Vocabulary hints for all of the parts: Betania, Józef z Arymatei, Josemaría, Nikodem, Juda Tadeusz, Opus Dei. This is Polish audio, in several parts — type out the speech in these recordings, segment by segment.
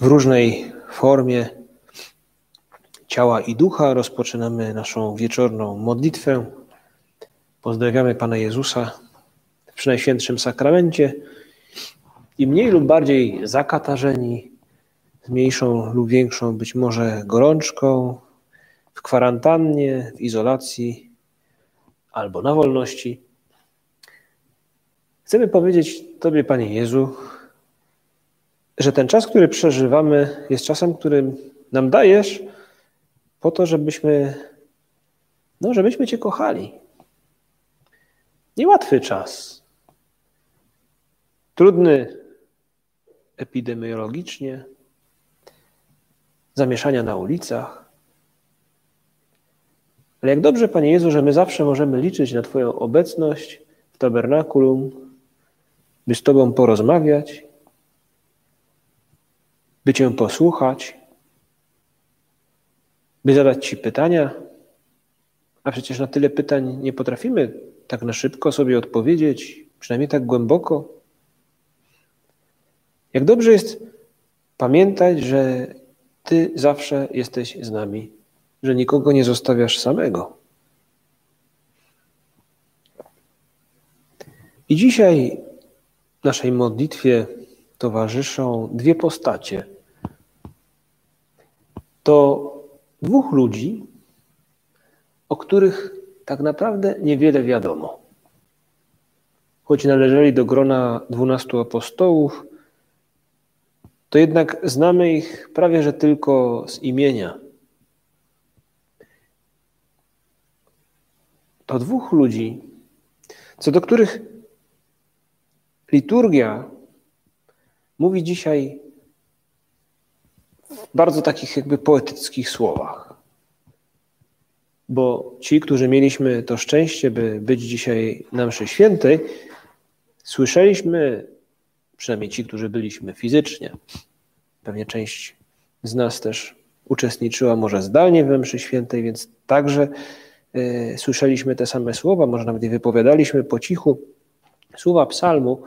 W różnej formie ciała i ducha rozpoczynamy naszą wieczorną modlitwę. Pozdrawiamy Pana Jezusa przy Najświętszym Sakramencie i mniej lub bardziej zakatarzeni, z mniejszą lub większą być może gorączką, w kwarantannie, w izolacji albo na wolności. Chcemy powiedzieć Tobie, Panie Jezu, że ten czas, który przeżywamy, jest czasem, który nam dajesz po to, żebyśmy Cię kochali. Niełatwy czas. Trudny epidemiologicznie, zamieszania na ulicach. Ale jak dobrze, Panie Jezu, że my zawsze możemy liczyć na Twoją obecność w tabernakulum, by z Tobą porozmawiać, by Cię posłuchać, by zadać Ci pytania, a przecież na tyle pytań nie potrafimy tak na szybko sobie odpowiedzieć, przynajmniej tak głęboko. Jak dobrze jest pamiętać, że Ty zawsze jesteś z nami, że nikogo nie zostawiasz samego. I dzisiaj naszej modlitwie towarzyszą dwie postacie. To dwóch ludzi, o których tak naprawdę niewiele wiadomo. Choć należeli do grona 12 apostołów, to jednak znamy ich prawie że tylko z imienia. To dwóch ludzi, co do których liturgia mówi dzisiaj w bardzo takich jakby poetyckich słowach. Bo ci, którzy mieliśmy to szczęście, by być dzisiaj na mszy świętej, słyszeliśmy, przynajmniej ci, którzy byliśmy fizycznie, pewnie część z nas też uczestniczyła może zdalnie we mszy świętej, więc także słyszeliśmy te same słowa, może nawet je wypowiadaliśmy po cichu, słowa psalmu,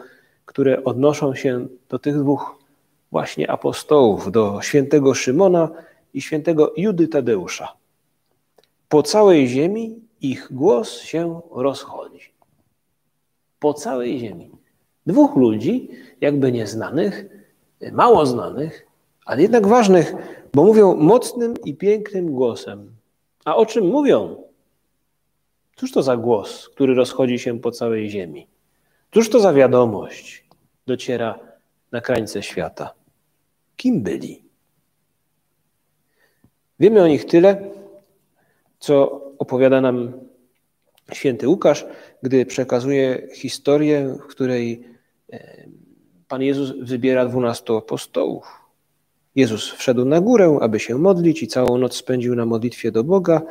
które odnoszą się do tych dwóch właśnie apostołów, do świętego Szymona i świętego Judy Tadeusza. Po całej ziemi ich głos się rozchodzi. Po całej ziemi. Dwóch ludzi, jakby nieznanych, mało znanych, ale jednak ważnych, bo mówią mocnym i pięknym głosem. A o czym mówią? Cóż to za głos, który rozchodzi się po całej ziemi? Cóż to za wiadomość dociera na krańce świata? Kim byli? Wiemy o nich tyle, co opowiada nam święty Łukasz, gdy przekazuje historię, w której Pan Jezus wybiera 12 apostołów. Jezus wszedł na górę, aby się modlić i całą noc spędził na modlitwie do Boga.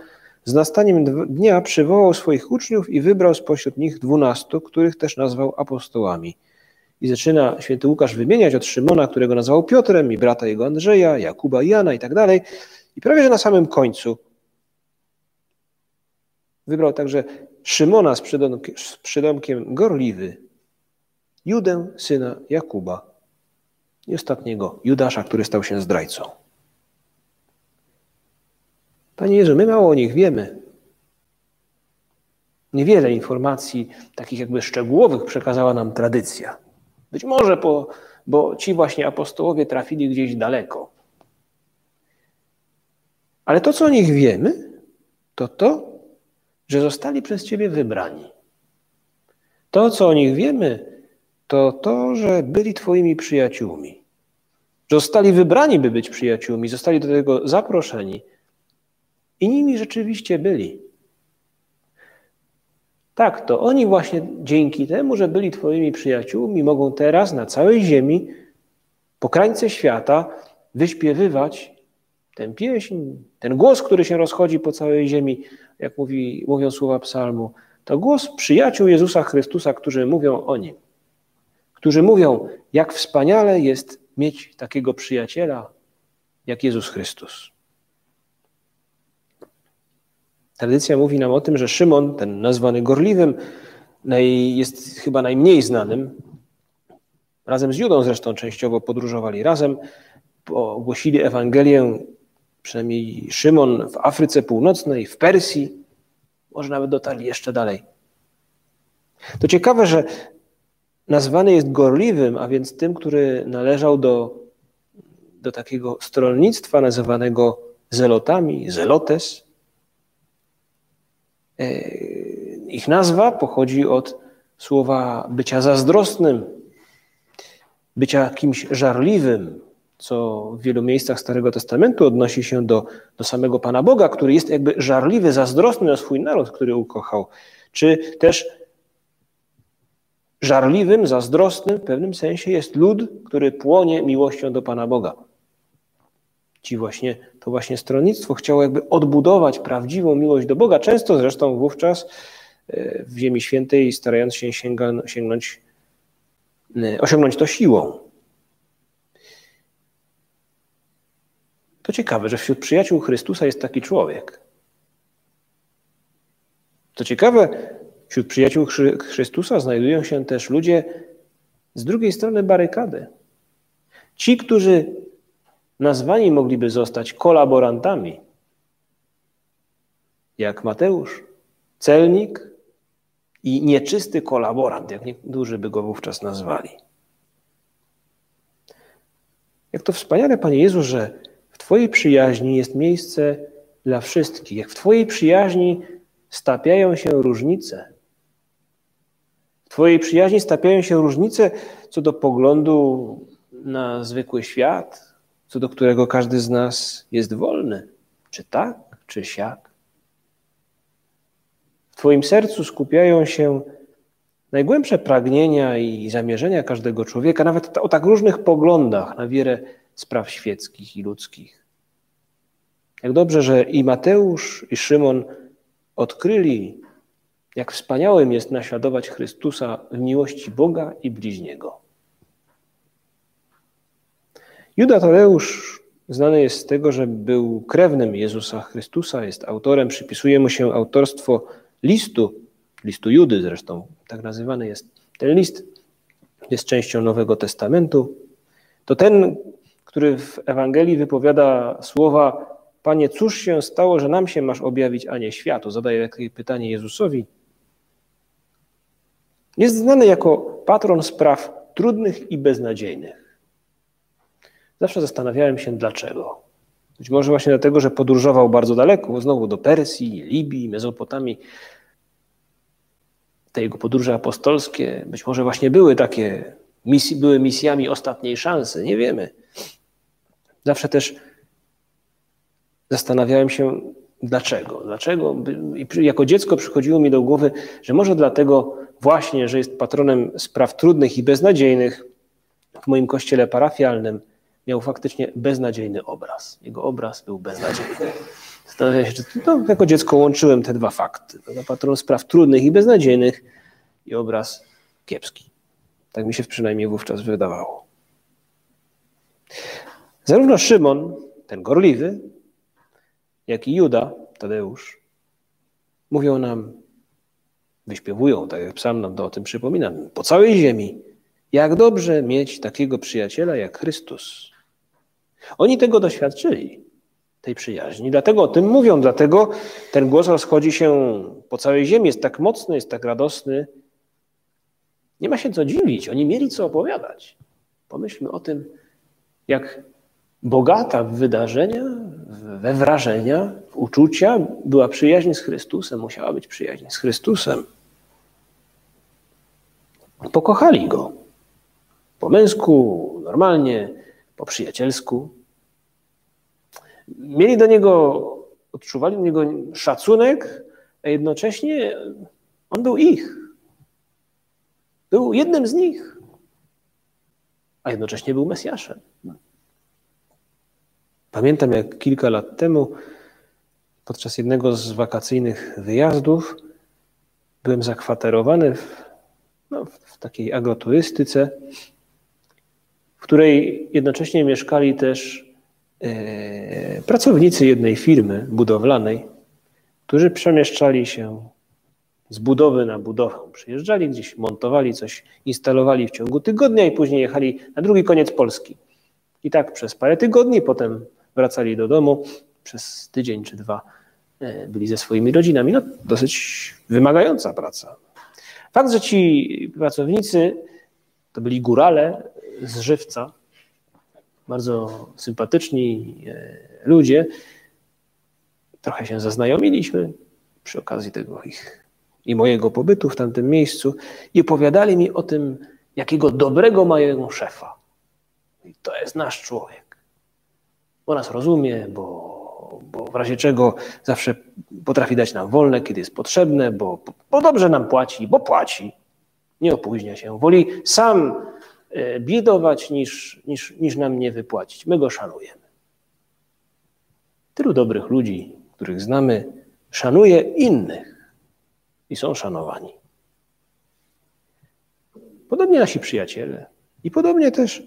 Z nastaniem dnia przywołał swoich uczniów i wybrał spośród nich 12, których też nazwał apostołami. I zaczyna święty Łukasz wymieniać od Szymona, którego nazwał Piotrem, i brata jego Andrzeja, Jakuba i Jana i tak dalej. I prawie że na samym końcu wybrał także Szymona z przydomkiem Gorliwy, Judę, syna Jakuba i ostatniego Judasza, który stał się zdrajcą. Panie Jezu, my mało o nich wiemy. Niewiele informacji takich jakby szczegółowych przekazała nam tradycja. Być może, bo ci właśnie apostołowie trafili gdzieś daleko. Ale to, co o nich wiemy, to, że zostali przez Ciebie wybrani. To, co o nich wiemy, to, że byli Twoimi przyjaciółmi. Że zostali wybrani, by być przyjaciółmi, zostali do tego zaproszeni i nimi rzeczywiście byli. Tak, to oni właśnie dzięki temu, że byli Twoimi przyjaciółmi, mogą teraz na całej ziemi, po krańce świata, wyśpiewywać tę pieśń, ten głos, który się rozchodzi po całej ziemi, jak mówią słowa psalmu, to głos przyjaciół Jezusa Chrystusa, którzy mówią o Nim. Którzy mówią, jak wspaniale jest mieć takiego przyjaciela, jak Jezus Chrystus. Tradycja mówi nam o tym, że Szymon, ten nazwany gorliwym, jest chyba najmniej znanym. Razem z Judą zresztą częściowo podróżowali razem, ogłosili Ewangelię, przynajmniej Szymon w Afryce Północnej, w Persji, może nawet dotarli jeszcze dalej. To ciekawe, że nazwany jest gorliwym, a więc tym, który należał do takiego stronnictwa nazywanego zelotami, zelotes. Ich nazwa pochodzi od słowa bycia zazdrosnym, bycia kimś żarliwym, co w wielu miejscach Starego Testamentu odnosi się do samego Pana Boga, który jest jakby żarliwy, zazdrosny o swój naród, który ukochał. Czy też żarliwym, zazdrosnym w pewnym sensie jest lud, który płonie miłością do Pana Boga. To właśnie stronnictwo chciało jakby odbudować prawdziwą miłość do Boga. Często zresztą wówczas w Ziemi Świętej starając się osiągnąć to siłą. To ciekawe, że wśród przyjaciół Chrystusa jest taki człowiek. To ciekawe, wśród przyjaciół Chrystusa znajdują się też ludzie z drugiej strony barykady. Ci, którzy nazwani mogliby zostać kolaborantami, jak Mateusz, celnik i nieczysty kolaborant, jak niektórzy by go wówczas nazwali. Jak to wspaniale, Panie Jezu, że w Twojej przyjaźni jest miejsce dla wszystkich, jak w Twojej przyjaźni stapiają się różnice. W Twojej przyjaźni stapiają się różnice co do poglądu na zwykły świat, co do którego każdy z nas jest wolny, czy tak, czy siak. W Twoim sercu skupiają się najgłębsze pragnienia i zamierzenia każdego człowieka, nawet o tak różnych poglądach na wiele spraw świeckich i ludzkich. Jak dobrze, że i Mateusz, i Szymon odkryli, jak wspaniałym jest naśladować Chrystusa w miłości Boga i bliźniego. Juda Tadeusz znany jest z tego, że był krewnym Jezusa Chrystusa, jest autorem, przypisuje mu się autorstwo listu Judy zresztą, tak nazywany jest ten list, jest częścią Nowego Testamentu. To ten, który w Ewangelii wypowiada słowa: Panie, cóż się stało, że nam się masz objawić, a nie światu? Zadaje takie pytanie Jezusowi. Jest znany jako patron spraw trudnych i beznadziejnych. Zawsze zastanawiałem się, dlaczego. Być może właśnie dlatego, że podróżował bardzo daleko, znowu do Persji, Libii, Mezopotamii. Te jego podróże apostolskie być może właśnie były takie, były misjami ostatniej szansy, nie wiemy. Zawsze też zastanawiałem się, dlaczego. Dlaczego? I jako dziecko przychodziło mi do głowy, że może dlatego właśnie, że jest patronem spraw trudnych i beznadziejnych, w moim kościele parafialnym miał faktycznie beznadziejny obraz. Jego obraz był beznadziejny. Zastanawiam się, czy jako dziecko łączyłem te dwa fakty. Patron spraw trudnych i beznadziejnych i obraz kiepski. Tak mi się przynajmniej wówczas wydawało. Zarówno Szymon, ten gorliwy, jak i Juda, Tadeusz, mówią nam, wyśpiewują, tak jak psalm nam to o tym przypomina, po całej ziemi, jak dobrze mieć takiego przyjaciela jak Chrystus. Oni tego doświadczyli, tej przyjaźni. Dlatego o tym mówią, dlatego ten głos rozchodzi się po całej ziemi, jest tak mocny, jest tak radosny. Nie ma się co dziwić, oni mieli co opowiadać. Pomyślmy o tym, jak bogata w wydarzenia, we wrażenia, w uczucia była przyjaźń z Chrystusem, musiała być przyjaźń z Chrystusem. Pokochali Go. Po męsku, normalnie, po przyjacielsku. Odczuwali do Niego szacunek, a jednocześnie On był ich. Był jednym z nich, a jednocześnie był Mesjaszem. Pamiętam, jak kilka lat temu podczas jednego z wakacyjnych wyjazdów byłem zakwaterowany w takiej agroturystyce, w której jednocześnie mieszkali też pracownicy jednej firmy budowlanej, którzy przemieszczali się z budowy na budowę. Przyjeżdżali gdzieś, montowali coś, instalowali w ciągu tygodnia i później jechali na drugi koniec Polski. I tak przez parę tygodni, potem wracali do domu, przez tydzień czy dwa byli ze swoimi rodzinami. No, dosyć wymagająca praca. Fakt, że ci pracownicy to byli górale z Żywca, bardzo sympatyczni ludzie. Trochę się zaznajomiliśmy przy okazji tego ich i mojego pobytu w tamtym miejscu i opowiadali mi o tym, jakiego dobrego mają szefa. I to jest nasz człowiek. Bo nas rozumie, bo w razie czego zawsze potrafi dać nam wolne, kiedy jest potrzebne, bo dobrze nam płaci, bo płaci. Nie opóźnia się. Woli sam biedować, niż nam nie wypłacić. My go szanujemy. Tylu dobrych ludzi, których znamy, szanuje innych i są szanowani. Podobnie nasi przyjaciele i podobnie też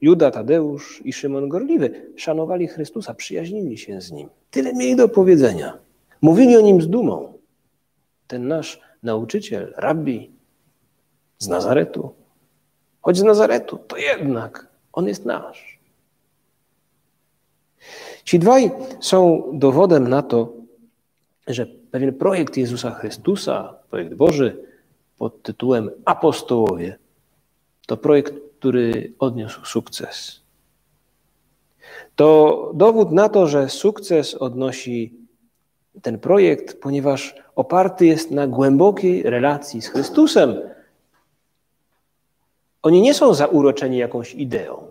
Juda Tadeusz i Szymon Gorliwy szanowali Chrystusa, przyjaźnili się z Nim. Tyle mieli do powiedzenia. Mówili o Nim z dumą. Ten nasz nauczyciel, rabbi z Nazaretu, choć z Nazaretu, to jednak On jest nasz. Ci dwaj są dowodem na to, że pewien projekt Jezusa Chrystusa, projekt Boży pod tytułem Apostołowie, to projekt, który odniósł sukces. To dowód na to, że sukces odnosi ten projekt, ponieważ oparty jest na głębokiej relacji z Chrystusem. Oni nie są zauroczeni jakąś ideą.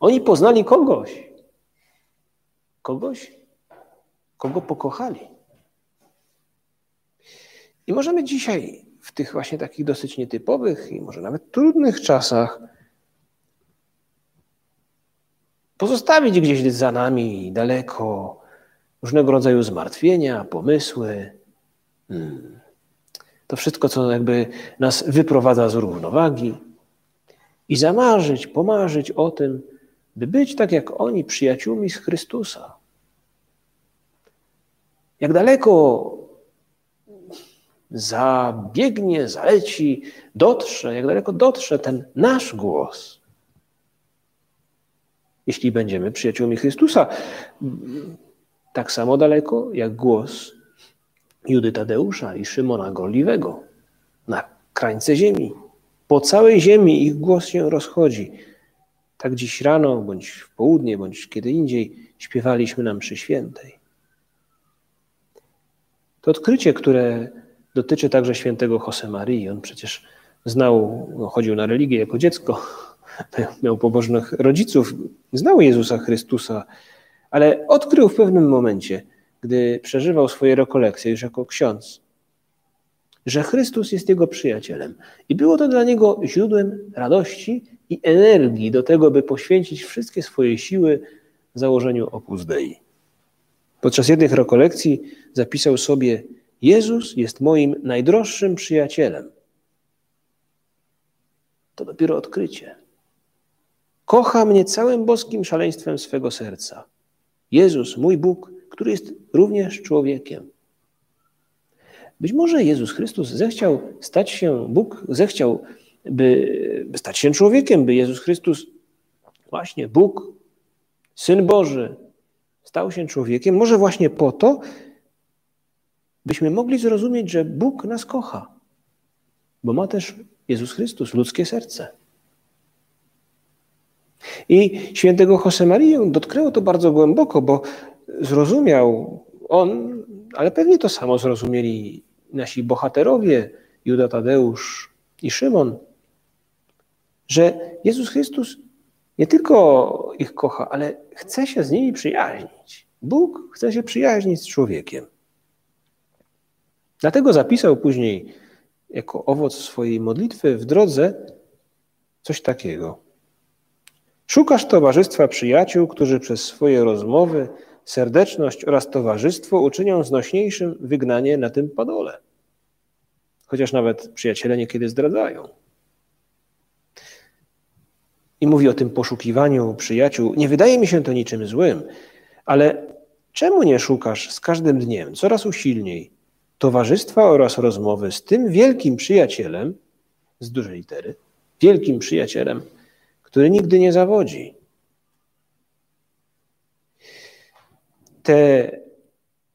Oni poznali kogoś, kogo pokochali. I możemy dzisiaj w tych właśnie takich dosyć nietypowych i może nawet trudnych czasach pozostawić gdzieś za nami daleko różnego rodzaju zmartwienia, pomysły. To wszystko, co jakby nas wyprowadza z równowagi i zamarzyć, pomarzyć o tym, by być tak jak oni, przyjaciółmi z Chrystusa. Jak daleko zabiegnie, zaleci, dotrze, jak daleko dotrze ten nasz głos. Jeśli będziemy przyjaciółmi Chrystusa, tak samo daleko jak głos Judy Tadeusza i Szymona Gorliwego na krańce ziemi. Po całej ziemi ich głos się rozchodzi. Tak dziś rano, bądź w południe, bądź kiedy indziej śpiewaliśmy na mszy świętej. To odkrycie, które dotyczy także świętego Josemarii. On przecież znał, chodził na religię jako dziecko, miał pobożnych rodziców, znał Jezusa Chrystusa, ale odkrył w pewnym momencie, gdy przeżywał swoje rekolekcje już jako ksiądz, że Chrystus jest jego przyjacielem. I było to dla niego źródłem radości i energii do tego, by poświęcić wszystkie swoje siły założeniu Opus Dei. Podczas jednych rekolekcji zapisał sobie: Jezus jest moim najdroższym przyjacielem. To dopiero odkrycie. Kocha mnie całym boskim szaleństwem swego serca. Jezus, mój Bóg, który jest również człowiekiem. Być może Jezus Chrystus zechciał stać się, Bóg zechciał, by stać się człowiekiem, by Jezus Chrystus, właśnie Bóg, Syn Boży, stał się człowiekiem. Może właśnie po to, byśmy mogli zrozumieć, że Bóg nas kocha, bo ma też Jezus Chrystus ludzkie serce. I świętego Josemarię dotknęło to bardzo głęboko, bo zrozumiał on, ale pewnie to samo zrozumieli nasi bohaterowie, Juda Tadeusz i Szymon, że Jezus Chrystus nie tylko ich kocha, ale chce się z nimi przyjaźnić. Bóg chce się przyjaźnić z człowiekiem. Dlatego zapisał później jako owoc swojej modlitwy w drodze coś takiego. Szukasz towarzystwa przyjaciół, którzy przez swoje rozmowy, serdeczność oraz towarzystwo uczynią znośniejszym wygnanie na tym padole. Chociaż nawet przyjaciele niekiedy zdradzają. I mówi o tym poszukiwaniu przyjaciół. Nie wydaje mi się to niczym złym, ale czemu nie szukasz z każdym dniem coraz usilniej towarzystwa oraz rozmowy z tym wielkim przyjacielem, z dużej litery, wielkim przyjacielem, który nigdy nie zawodzi?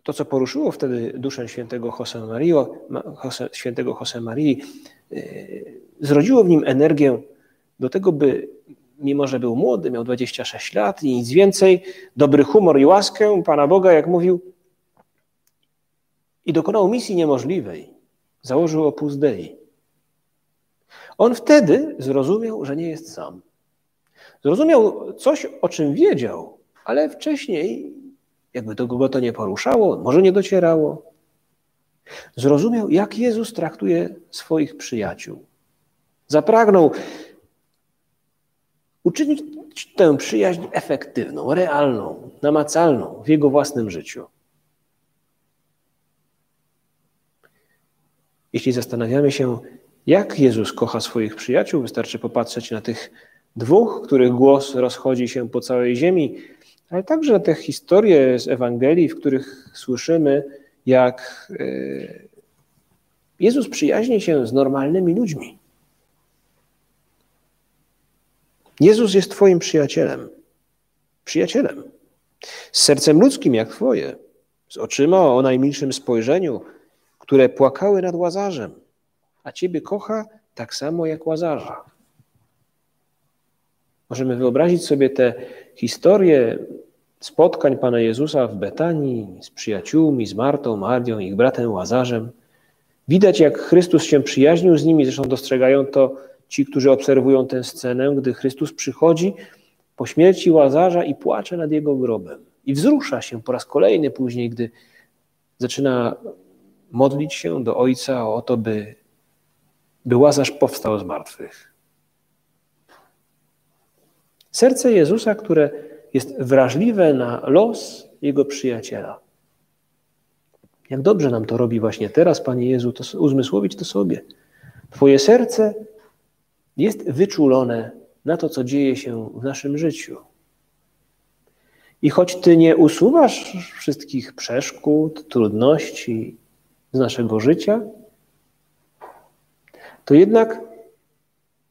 To, co poruszyło wtedy duszę świętego Josemarii, zrodziło w nim energię do tego, by, mimo że był młody, miał 26 lat i nic więcej, dobry humor i łaskę Pana Boga, jak mówił, i dokonał misji niemożliwej. Założył Opus Dei. On wtedy zrozumiał, że nie jest sam. Zrozumiał coś, o czym wiedział, ale wcześniej jakby to go to nie poruszało, może nie docierało. Zrozumiał, jak Jezus traktuje swoich przyjaciół. Zapragnął uczynić tę przyjaźń efektywną, realną, namacalną w jego własnym życiu. Jeśli zastanawiamy się, jak Jezus kocha swoich przyjaciół, wystarczy popatrzeć na tych dwóch, których głos rozchodzi się po całej ziemi, ale także na te historie z Ewangelii, w których słyszymy, jak Jezus przyjaźni się z normalnymi ludźmi. Jezus jest twoim przyjacielem. Przyjacielem. Z sercem ludzkim jak twoje. Z oczyma o najmilszym spojrzeniu, które płakały nad Łazarzem, a ciebie kocha tak samo jak Łazarza. Możemy wyobrazić sobie te historie spotkań Pana Jezusa w Betanii z przyjaciółmi, z Martą, Marią, ich bratem Łazarzem. Widać, jak Chrystus się przyjaźnił z nimi, zresztą dostrzegają to ci, którzy obserwują tę scenę, gdy Chrystus przychodzi po śmierci Łazarza i płacze nad jego grobem. I wzrusza się po raz kolejny później, gdy zaczyna modlić się do Ojca o to, by Łazarz powstał z martwych. Serce Jezusa, które jest wrażliwe na los Jego przyjaciela. Jak dobrze nam to robi właśnie teraz, Panie Jezu, to uzmysłowić to sobie. Twoje serce jest wyczulone na to, co dzieje się w naszym życiu. I choć Ty nie usuwasz wszystkich przeszkód, trudności z naszego życia, to jednak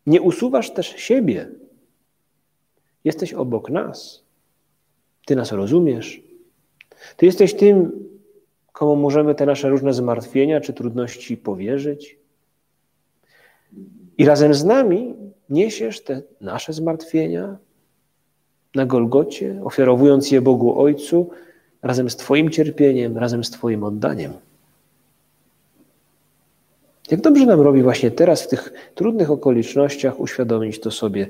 nie usuwasz też siebie. Jesteś obok nas. Ty nas rozumiesz. Ty jesteś tym, komu możemy te nasze różne zmartwienia czy trudności powierzyć. I razem z nami niesiesz te nasze zmartwienia na Golgocie, ofiarowując je Bogu Ojcu, razem z Twoim cierpieniem, razem z Twoim oddaniem. Jak dobrze nam robi właśnie teraz, w tych trudnych okolicznościach, uświadomić to sobie,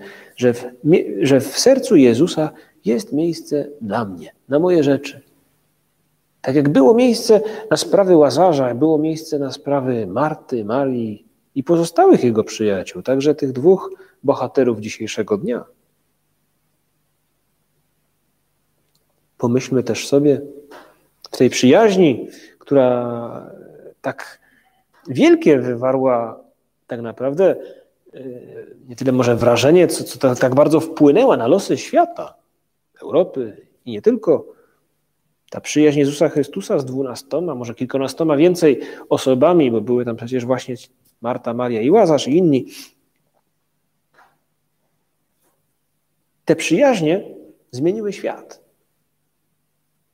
że w sercu Jezusa jest miejsce dla mnie, na moje rzeczy. Tak jak było miejsce na sprawy Łazarza, było miejsce na sprawy Marty, Marii i pozostałych jego przyjaciół, także tych dwóch bohaterów dzisiejszego dnia. Pomyślmy też sobie w tej przyjaźni, która tak wielkie wywarła tak naprawdę nie tyle może wrażenie, co tak bardzo wpłynęła na losy świata, Europy i nie tylko. Ta przyjaźń Jezusa Chrystusa z 12, może kilkunastoma więcej osobami, bo były tam przecież właśnie Marta, Maria i Łazarz i inni. Te przyjaźnie zmieniły świat.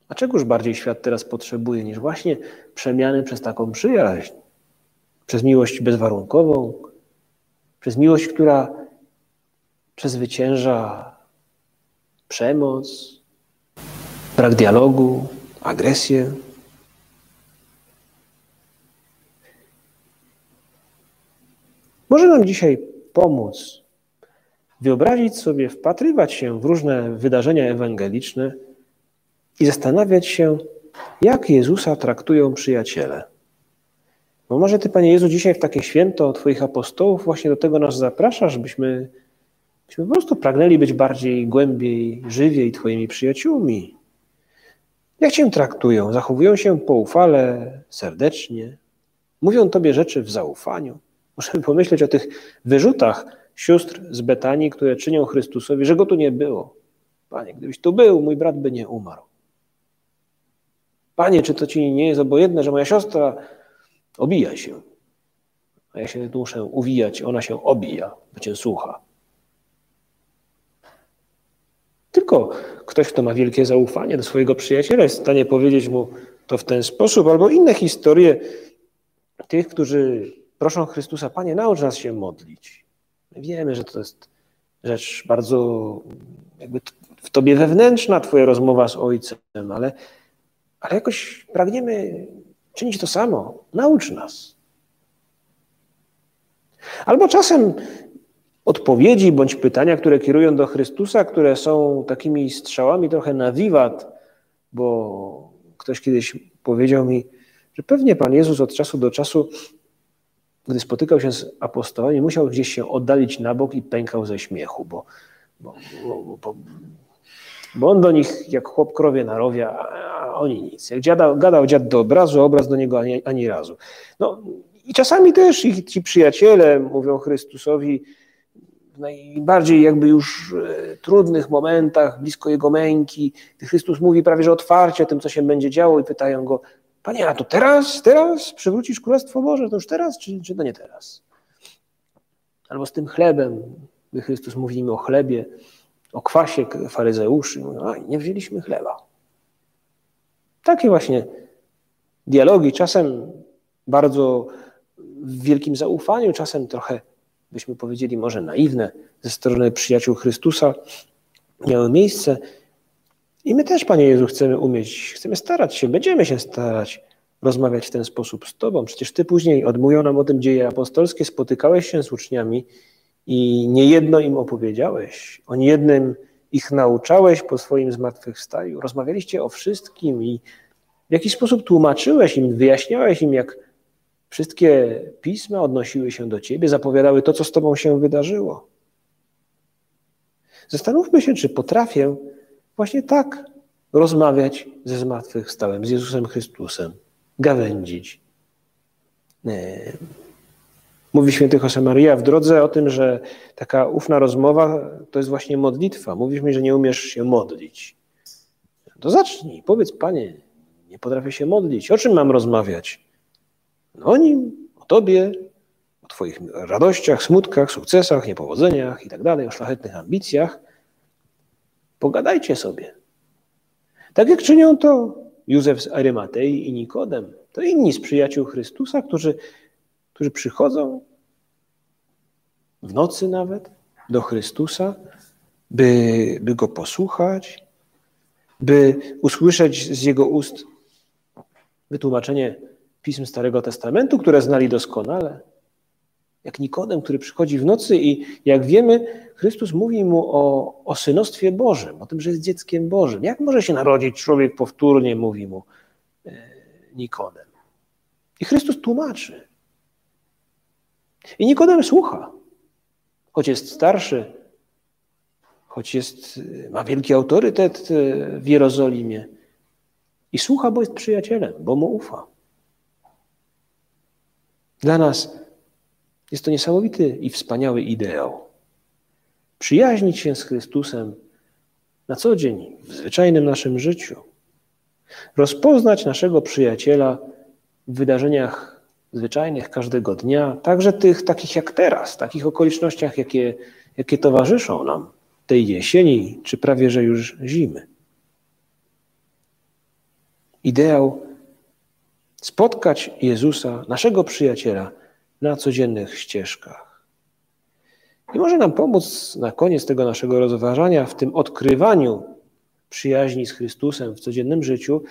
A czegoż bardziej świat teraz potrzebuje niż właśnie przemiany przez taką przyjaźń? Przez miłość bezwarunkową, przez miłość, która przezwycięża przemoc, brak dialogu, agresję. Może nam dzisiaj pomóc wyobrazić sobie, wpatrywać się w różne wydarzenia ewangeliczne i zastanawiać się, jak Jezusa traktują przyjaciele. Bo może Ty, Panie Jezu, dzisiaj w takie święto Twoich apostołów właśnie do tego nas zapraszasz, byśmy Byśmy po prostu pragnęli być bardziej, głębiej, żywiej Twoimi przyjaciółmi. Jak Cię traktują? Zachowują się poufale, serdecznie? Mówią Tobie rzeczy w zaufaniu? Możemy pomyśleć o tych wyrzutach sióstr z Betanii, które czynią Chrystusowi, że Go tu nie było. Panie, gdybyś tu był, mój brat by nie umarł. Panie, czy to Ci nie jest obojętne, że moja siostra obija się, a ja się tu muszę uwijać, ona się obija, bo Cię słucha. Tylko ktoś, kto ma wielkie zaufanie do swojego przyjaciela, jest w stanie powiedzieć mu to w ten sposób, albo inne historie tych, którzy proszą Chrystusa, Panie, naucz nas się modlić. My wiemy, że to jest rzecz bardzo jakby w Tobie wewnętrzna, Twoja rozmowa z Ojcem, ale jakoś pragniemy czynić to samo. Naucz nas. Albo czasem odpowiedzi bądź pytania, które kierują do Chrystusa, które są takimi strzałami trochę na wiwat, bo ktoś kiedyś powiedział mi, że pewnie Pan Jezus od czasu do czasu, gdy spotykał się z apostołami, musiał gdzieś się oddalić na bok i pękał ze śmiechu, bo on do nich jak chłop krowie na rowie, a oni nic. Jak gadał dziad do obrazu, a obraz do niego ani razu. No i czasami też ich ci przyjaciele mówią Chrystusowi w najbardziej jakby już trudnych momentach, blisko Jego męki. Chrystus mówi prawie, że otwarcie o tym, co się będzie działo i pytają Go, Panie, a to teraz przywrócisz Królestwo Boże? To już teraz, czy to nie teraz? Albo z tym chlebem, gdy Chrystus mówi im o chlebie, o kwasie faryzeuszy, mówią, a nie wzięliśmy chleba. Takie właśnie dialogi, czasem bardzo w wielkim zaufaniu, czasem trochę, byśmy powiedzieli, może naiwne ze strony przyjaciół Chrystusa, miały miejsce. I my też, Panie Jezu, chcemy umieć, chcemy starać się, będziemy się starać rozmawiać w ten sposób z Tobą. Przecież Ty później, odmówił nam o tym Dzieje Apostolskie, spotykałeś się z uczniami i niejedno im opowiedziałeś. O niejednym ich nauczałeś po swoim zmartwychwstaniu. Rozmawialiście o wszystkim i w jakiś sposób tłumaczyłeś im, wyjaśniałeś im, jak wszystkie pisma odnosiły się do Ciebie, zapowiadały to, co z Tobą się wydarzyło. Zastanówmy się, czy potrafię właśnie tak rozmawiać ze zmartwychwstałym, z Jezusem Chrystusem, gawędzić. Mówi święty Josemaría w drodze o tym, że taka ufna rozmowa to jest właśnie modlitwa. Mówisz mi, że nie umiesz się modlić. To zacznij, powiedz, Panie, nie potrafię się modlić. O czym mam rozmawiać? O nim, o Tobie, o Twoich radościach, smutkach, sukcesach, niepowodzeniach i tak dalej, o szlachetnych ambicjach. Pogadajcie sobie. Tak jak czynią to Józef z Arymatei i Nikodem, to inni z przyjaciół Chrystusa, którzy przychodzą w nocy nawet do Chrystusa, by Go posłuchać, by usłyszeć z Jego ust wytłumaczenie pism Starego Testamentu, które znali doskonale. Jak Nikodem, który przychodzi w nocy i jak wiemy, Chrystus mówi mu o synostwie Bożym, o tym, że jest dzieckiem Bożym. Jak może się narodzić człowiek powtórnie, mówi mu Nikodem. I Chrystus tłumaczy. I Nikodem słucha. Choć jest starszy, choć ma wielki autorytet w Jerozolimie. I słucha, bo jest przyjacielem, bo mu ufa. Dla nas jest to niesamowity i wspaniały ideał. Przyjaźnić się z Chrystusem na co dzień, w zwyczajnym naszym życiu. Rozpoznać naszego przyjaciela w wydarzeniach zwyczajnych każdego dnia, także tych takich jak teraz, takich okolicznościach, jakie towarzyszą nam tej jesieni, czy prawie że już zimy. Ideał spotkać Jezusa, naszego przyjaciela, na codziennych ścieżkach. I może nam pomóc na koniec tego naszego rozważania w tym odkrywaniu przyjaźni z Chrystusem w codziennym życiu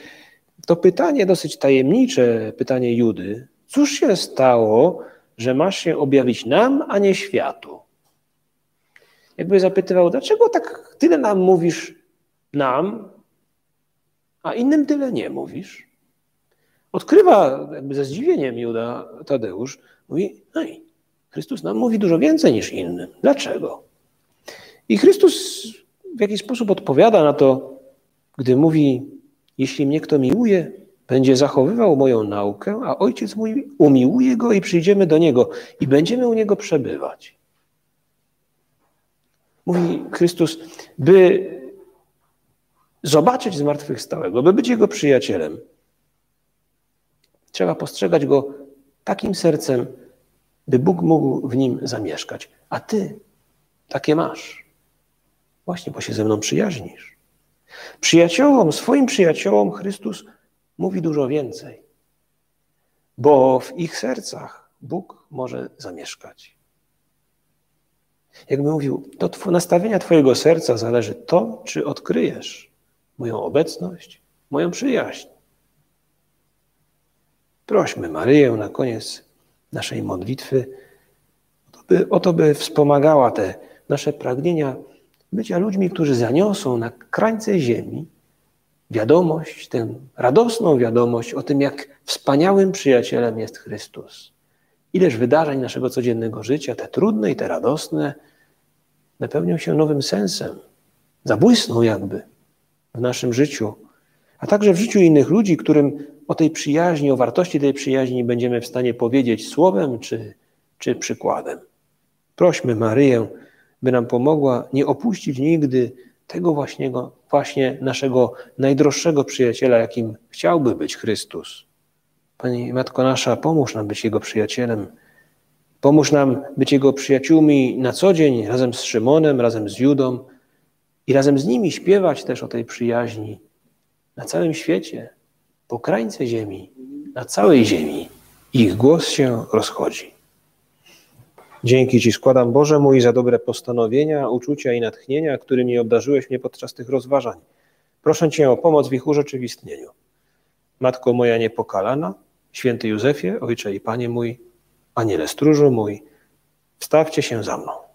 to pytanie dosyć tajemnicze, pytanie Judy. Cóż się stało, że masz się objawić nam, a nie światu? Jakby zapytywał, dlaczego tak tyle nam mówisz nam, a innym tyle nie mówisz? Odkrywa jakby ze zdziwieniem Juda Tadeusz, mówi, Chrystus nam mówi dużo więcej niż innym. Dlaczego? I Chrystus w jakiś sposób odpowiada na to, gdy mówi: jeśli mnie kto miłuje, będzie zachowywał moją naukę, a Ojciec mój umiłuje go i przyjdziemy do niego i będziemy u niego przebywać. Mówi Chrystus, by zobaczyć zmartwychwstałego, by być jego przyjacielem, trzeba postrzegać go takim sercem, by Bóg mógł w nim zamieszkać. A ty takie masz. Właśnie, bo się ze mną przyjaźnisz. Swoim przyjaciołom Chrystus mówi dużo więcej, bo w ich sercach Bóg może zamieszkać. Jakby mówił, do nastawienia twojego serca zależy to, czy odkryjesz moją obecność, moją przyjaźń. Prośmy Maryję na koniec naszej modlitwy o to, by wspomagała te nasze pragnienia bycia ludźmi, którzy zaniosą na krańce ziemi wiadomość, tę radosną wiadomość o tym, jak wspaniałym przyjacielem jest Chrystus. Ileż wydarzeń naszego codziennego życia, te trudne i te radosne, napełnią się nowym sensem, zabłysną jakby w naszym życiu, a także w życiu innych ludzi, którym o tej przyjaźni, o wartości tej przyjaźni będziemy w stanie powiedzieć słowem czy przykładem. Prośmy Maryję, by nam pomogła nie opuścić nigdy tego właśnie naszego najdroższego przyjaciela, jakim chciałby być Chrystus. Pani Matko nasza, pomóż nam być Jego przyjacielem. Pomóż nam być Jego przyjaciółmi na co dzień, razem z Szymonem, razem z Judą i razem z nimi śpiewać też o tej przyjaźni na całym świecie, po krańce ziemi, na całej ziemi. Ich głos się rozchodzi. Dzięki Ci składam, Boże mój, za dobre postanowienia, uczucia i natchnienia, którymi obdarzyłeś mnie podczas tych rozważań. Proszę Cię o pomoc w ich urzeczywistnieniu. Matko moja niepokalana, święty Józefie, Ojcze i Panie mój, Aniele stróżu mój, wstawcie się za mną.